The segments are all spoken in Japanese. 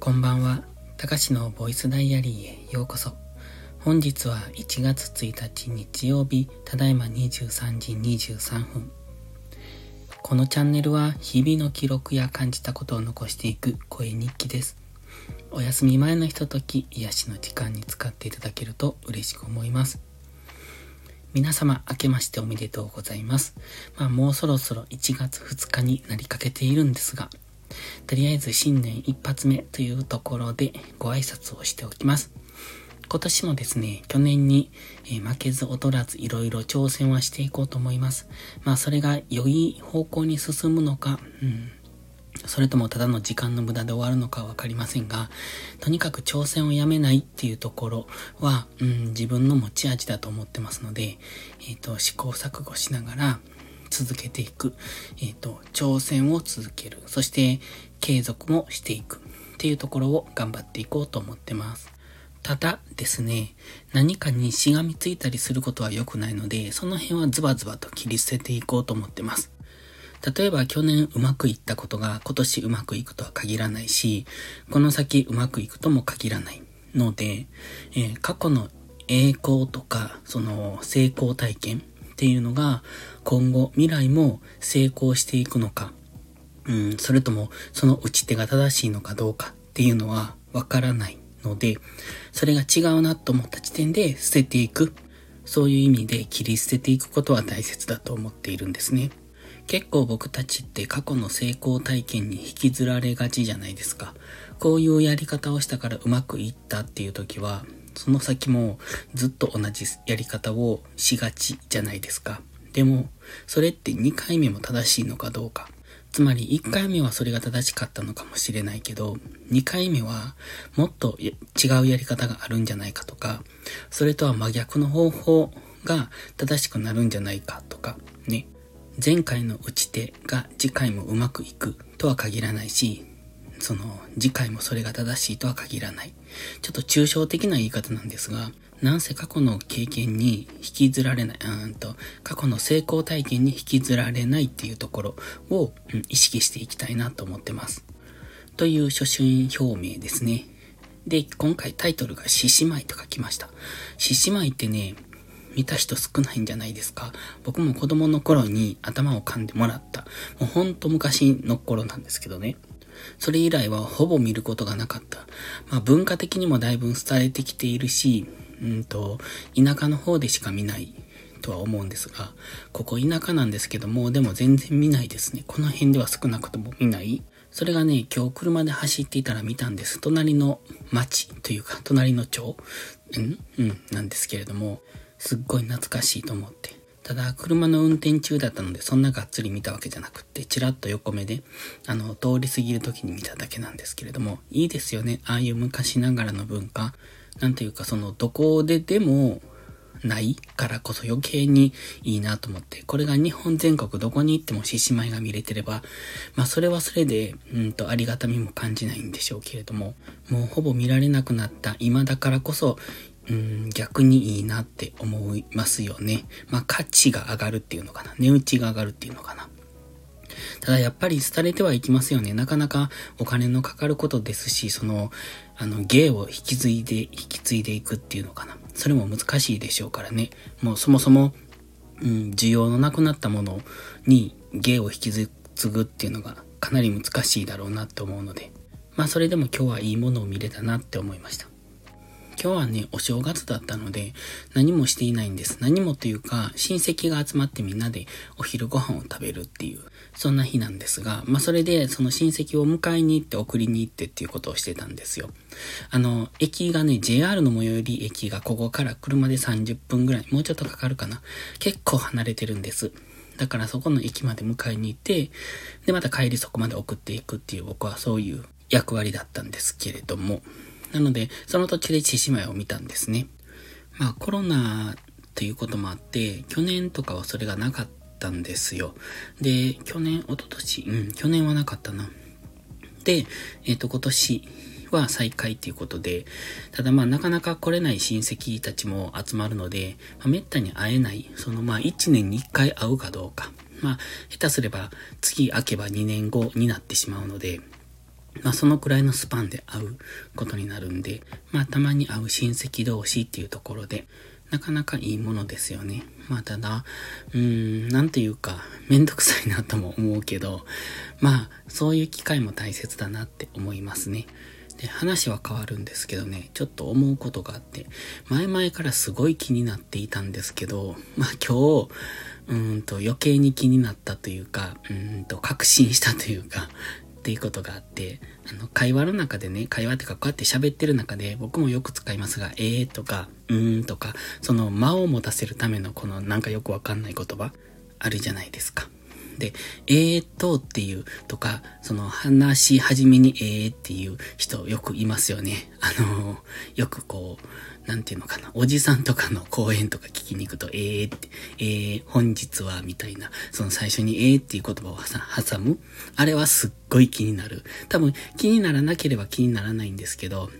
こんばんは、たかしのボイスダイアリーへようこそ。本日は1月1日日曜日、ただいま23時23分。このチャンネルは日々の記録や感じたことを残していく声日記です。お休み前のひととき、癒しの時間に使っていただけると嬉しく思います。皆様、明けましておめでとうございます。もうそろそろ1月2日になりかけているんですが、とりあえず新年一発目というところでご挨拶をしておきます。今年もですね、去年に負けず劣らずいろいろ挑戦はしていこうと思います。それが良い方向に進むのか、それともただの時間の無駄で終わるのかは分かりませんが、とにかく挑戦をやめないっていうところは、自分の持ち味だと思ってますので、試行錯誤しながら続けていく、挑戦を続ける、そして継続もしていくっていうところを頑張っていこうと思ってます。ただですね、何かにしがみついたりすることは良くないので、その辺はズバズバと切り捨てていこうと思ってます。例えば去年うまくいったことが今年うまくいくとは限らないし、この先うまくいくとも限らないので、過去の栄光とかその成功体験っていうのが今後未来も成功していくのか、それともその打ち手が正しいのかどうかっていうのはわからないので、それが違うなと思った時点で捨てていく、そういう意味で切り捨てていくことは大切だと思っているんですね。結構僕たちって過去の成功体験に引きずられがちじゃないですか。こういうやり方をしたからうまくいったっていう時は、その先もずっと同じやり方をしがちじゃないですか。でもそれって2回目も正しいのかどうか、つまり1回目はそれが正しかったのかもしれないけど、2回目はもっと違うやり方があるんじゃないかとか、それとは真逆の方法が正しくなるんじゃないかとかね。前回の打ち手が次回もうまくいくとは限らないし、その次回もそれが正しいとは限らない。ちょっと抽象的な言い方なんですが、なんせ過去の経験に引きずられない、過去の成功体験に引きずられないっていうところを、意識していきたいなと思ってますという初心表明ですね。で、今回タイトルが獅子舞と書きました。獅子舞ってね、見た人少ないんじゃないですか。僕も子供の頃に頭を噛んでもらった、もうほんと昔の頃なんですけどね。それ以来はほぼ見ることがなかった。文化的にもだいぶ伝えてきているし、田舎の方でしか見ないとは思うんですが、ここ田舎なんですけども、でも全然見ないですね。この辺では少なくとも見ない。それがね、今日車で走っていたら見たんです。隣の町というか、隣の町なんですけれども、すっごい懐かしいと思って。ただ車の運転中だったので、そんながっつり見たわけじゃなくて、ちらっと横目で通り過ぎる時に見ただけなんですけれども、いいですよね、ああいう昔ながらの文化。なんていうか、そのどこででもないからこそ余計にいいなと思って、これが日本全国どこに行っても獅子舞が見れてれば、それはそれでありがたみも感じないんでしょうけれども、もうほぼ見られなくなった今だからこそ、逆にいいなって思いますよね。価値が上がるっていうのかな。値打ちが上がるっていうのかな。ただやっぱり廃れてはいきますよね。なかなかお金のかかることですし、芸を引き継いでいくっていうのかな。それも難しいでしょうからね。もうそもそも、需要のなくなったものに芸を引き継ぐっていうのがかなり難しいだろうなって思うので。それでも今日はいいものを見れたなって思いました。今日はね、お正月だったので何もしていないんです。何もというか、親戚が集まってみんなでお昼ご飯を食べるっていう、そんな日なんですが、それでその親戚を迎えに行って送りに行ってっていうことをしてたんですよ。駅がね、 JR の最寄り駅がここから車で30分ぐらい、もうちょっとかかるかな、結構離れてるんです。だからそこの駅まで迎えに行って、でまた帰りそこまで送っていくっていう、僕はそういう役割だったんですけれども、なのでその途中で獅子舞を見たんですね。コロナということもあって、去年とかはそれがなかったんですよ。で、去年はなかったな。で、今年は再開ということで、ただなかなか来れない親戚たちも集まるので、めったに会えない、その1年に1回会うかどうか、下手すれば次開けば2年後になってしまうので、そのくらいのスパンで会うことになるんで、たまに会う親戚同士っていうところで、なかなかいいものですよね。ただ、なんていうか、めんどくさいなとも思うけど、そういう機会も大切だなって思いますね。で、話は変わるんですけどね、ちょっと思うことがあって、前々からすごい気になっていたんですけど、今日、余計に気になったというか、確信したというか、っていうことがあって、会話の中でね、会話ってかこうやって喋ってる中で僕もよく使いますが、とか、とか、その間を持たせるためのこのなんかよくわかんない言葉あるじゃないですか。で、っていうとか、その話し始めにっていう人よくいますよね。よくこう、なんていうのかな、おじさんとかの講演とか聞きに行くと、って、本日は、みたいな、その最初にっていう言葉を挟む。あれはすっごい気になる。多分、気にならなければ気にならないんですけど、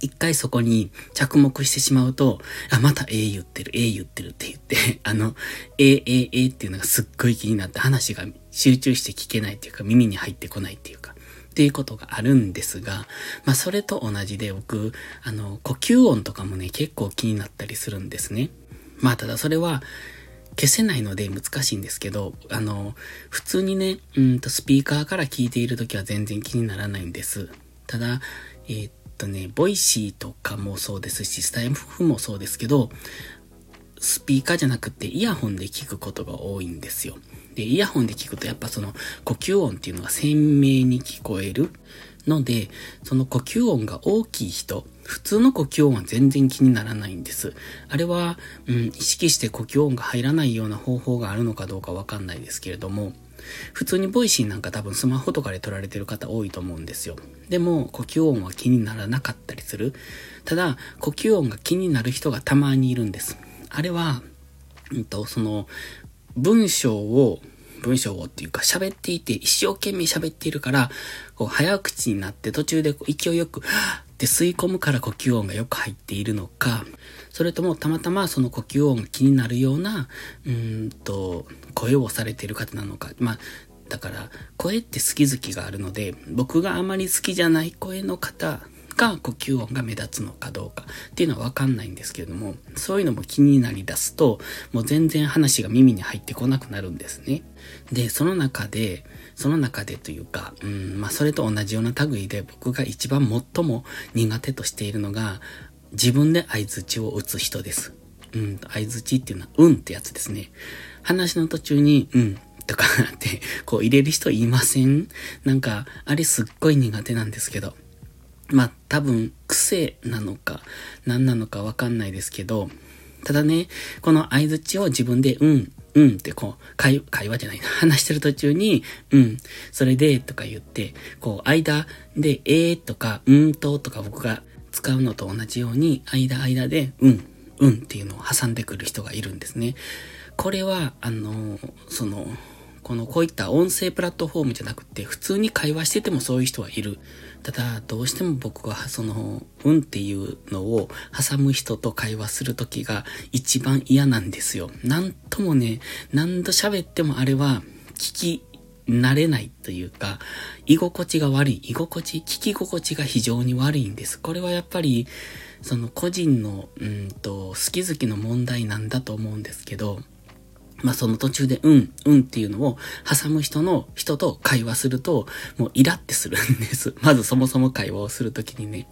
一回そこに着目してしまうと、また言ってる、言ってるって言って、っていうのがすっごい気になって話が集中して聞けないっていうか、耳に入ってこないっていうか、っていうことがあるんですが、それと同じで僕、呼吸音とかもね、結構気になったりするんですね。ただそれは、消せないので難しいんですけど、普通にね、スピーカーから聞いているときは全然気にならないんです。ただ、ボイシーとかもそうですし、スタイフもそうですけど、スピーカーじゃなくてイヤホンで聞くことが多いんですよ。で、イヤホンで聞くとやっぱその呼吸音っていうのが鮮明に聞こえるので、その呼吸音が大きい人、普通の呼吸音は全然気にならないんです。あれは、意識して呼吸音が入らないような方法があるのかどうかわかんないですけれども、普通にボイシーなんか多分スマホとかで撮られてる方多いと思うんですよ。でも呼吸音は気にならなかったりする。ただ呼吸音が気になる人がたまにいるんです。あれは、その文章をっていうか喋っていて一生懸命喋っているから、こう早口になって途中で勢いよくって吸い込むから呼吸音がよく入っているのか、それともたまたまその呼吸音が気になるような、声をされている方なのか。だから声って好き好きがあるので、僕があまり好きじゃない声の方が呼吸音が目立つのかどうかっていうのはわかんないんですけれども、そういうのも気になりだすと、もう全然話が耳に入ってこなくなるんですね。で、その中でというか、それと同じような類で僕が一番最も苦手としているのが、自分で相槌を打つ人です。相槌っていうのは、ってやつですね。話の途中に、とかって、こう入れる人いません？なんか、あれすっごい苦手なんですけど。多分癖なのか何なのかわかんないですけど、ただね、この相槌を自分でってこう会話じゃないな、話してる途中にそれでとか言って、こう間でとかとか僕が使うのと同じように間でっていうのを挟んでくる人がいるんですね。これはこういった音声プラットフォームじゃなくて、普通に会話しててもそういう人はいる。ただ、どうしても僕はその、っていうのを挟む人と会話するときが一番嫌なんですよ。なんともね、何度喋ってもあれは聞き慣れないというか、聞き心地が非常に悪いんです。これはやっぱり、その個人の、好き好きの問題なんだと思うんですけど、その途中でっていうのを挟む人と会話すると、もうイラってするんです。まずそもそも会話をするときにね。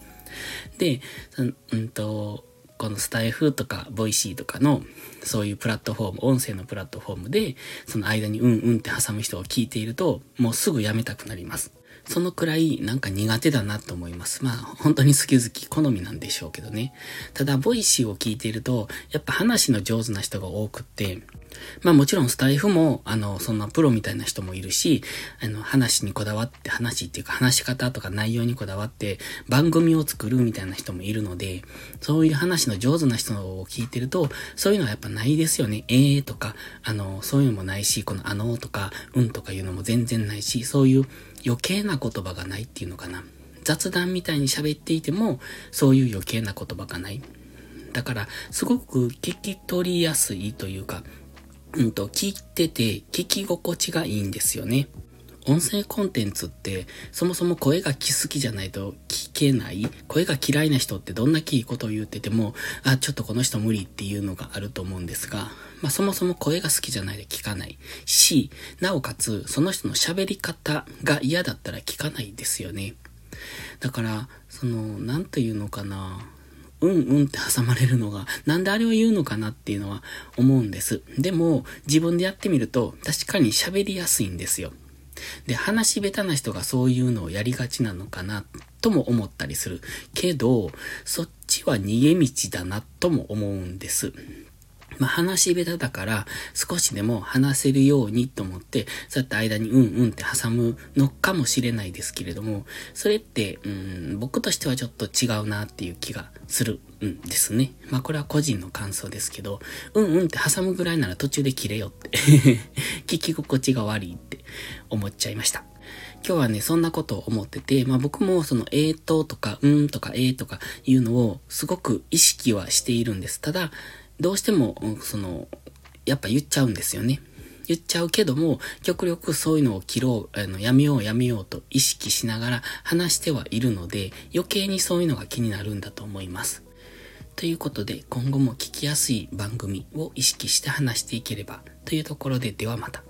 で、このスタイフとかボイシーとかのそういうプラットフォーム、音声のプラットフォームで、その間にって挟む人を聞いていると、もうすぐやめたくなります。そのくらいなんか苦手だなと思います。本当に好き好き好みなんでしょうけどね。ただボイシーを聞いていると、やっぱ話の上手な人が多くって、もちろんスタイフも、そんなプロみたいな人もいるし、話し方とか内容にこだわって番組を作るみたいな人もいるので、そういう話の上手な人を聞いてると、そういうのはやっぱないですよね。とか、そういうのもないし、このとか、とかいうのも全然ないし、そういう余計な言葉がないっていうのかな。雑談みたいに喋っていても、そういう余計な言葉がない。だから、すごく聞き取りやすいというか、聞いてて聞き心地がいいんですよね。音声コンテンツってそもそも声が好きじゃないと聞けない、声が嫌いな人ってどんなきいことを言っててもちょっとこの人無理っていうのがあると思うんですが、そもそも声が好きじゃないで聞かないし、なおかつその人の喋り方が嫌だったら聞かないですよね。だからなんていうのかな、って挟まれるのがなんであれを言うのかなっていうのは思うんです。でも自分でやってみると確かに喋りやすいんですよ。で、話し下手な人がそういうのをやりがちなのかなとも思ったりするけど、そっちは逃げ道だなとも思うんです。話し下手だから少しでも話せるようにと思ってそうやって間にって挟むのかもしれないですけれども、それって僕としてはちょっと違うなっていう気がするんですね。これは個人の感想ですけど、って挟むぐらいなら途中で切れよって聞き心地が悪いって思っちゃいました。今日はね、そんなことを思ってて、僕もとかとかとかいうのをすごく意識はしているんです。ただどうしてもやっぱ言っちゃうんですよね。言っちゃうけども極力そういうのをやめようと意識しながら話してはいるので、余計にそういうのが気になるんだと思います。ということで今後も聞きやすい番組を意識して話していければというところで、ではまた。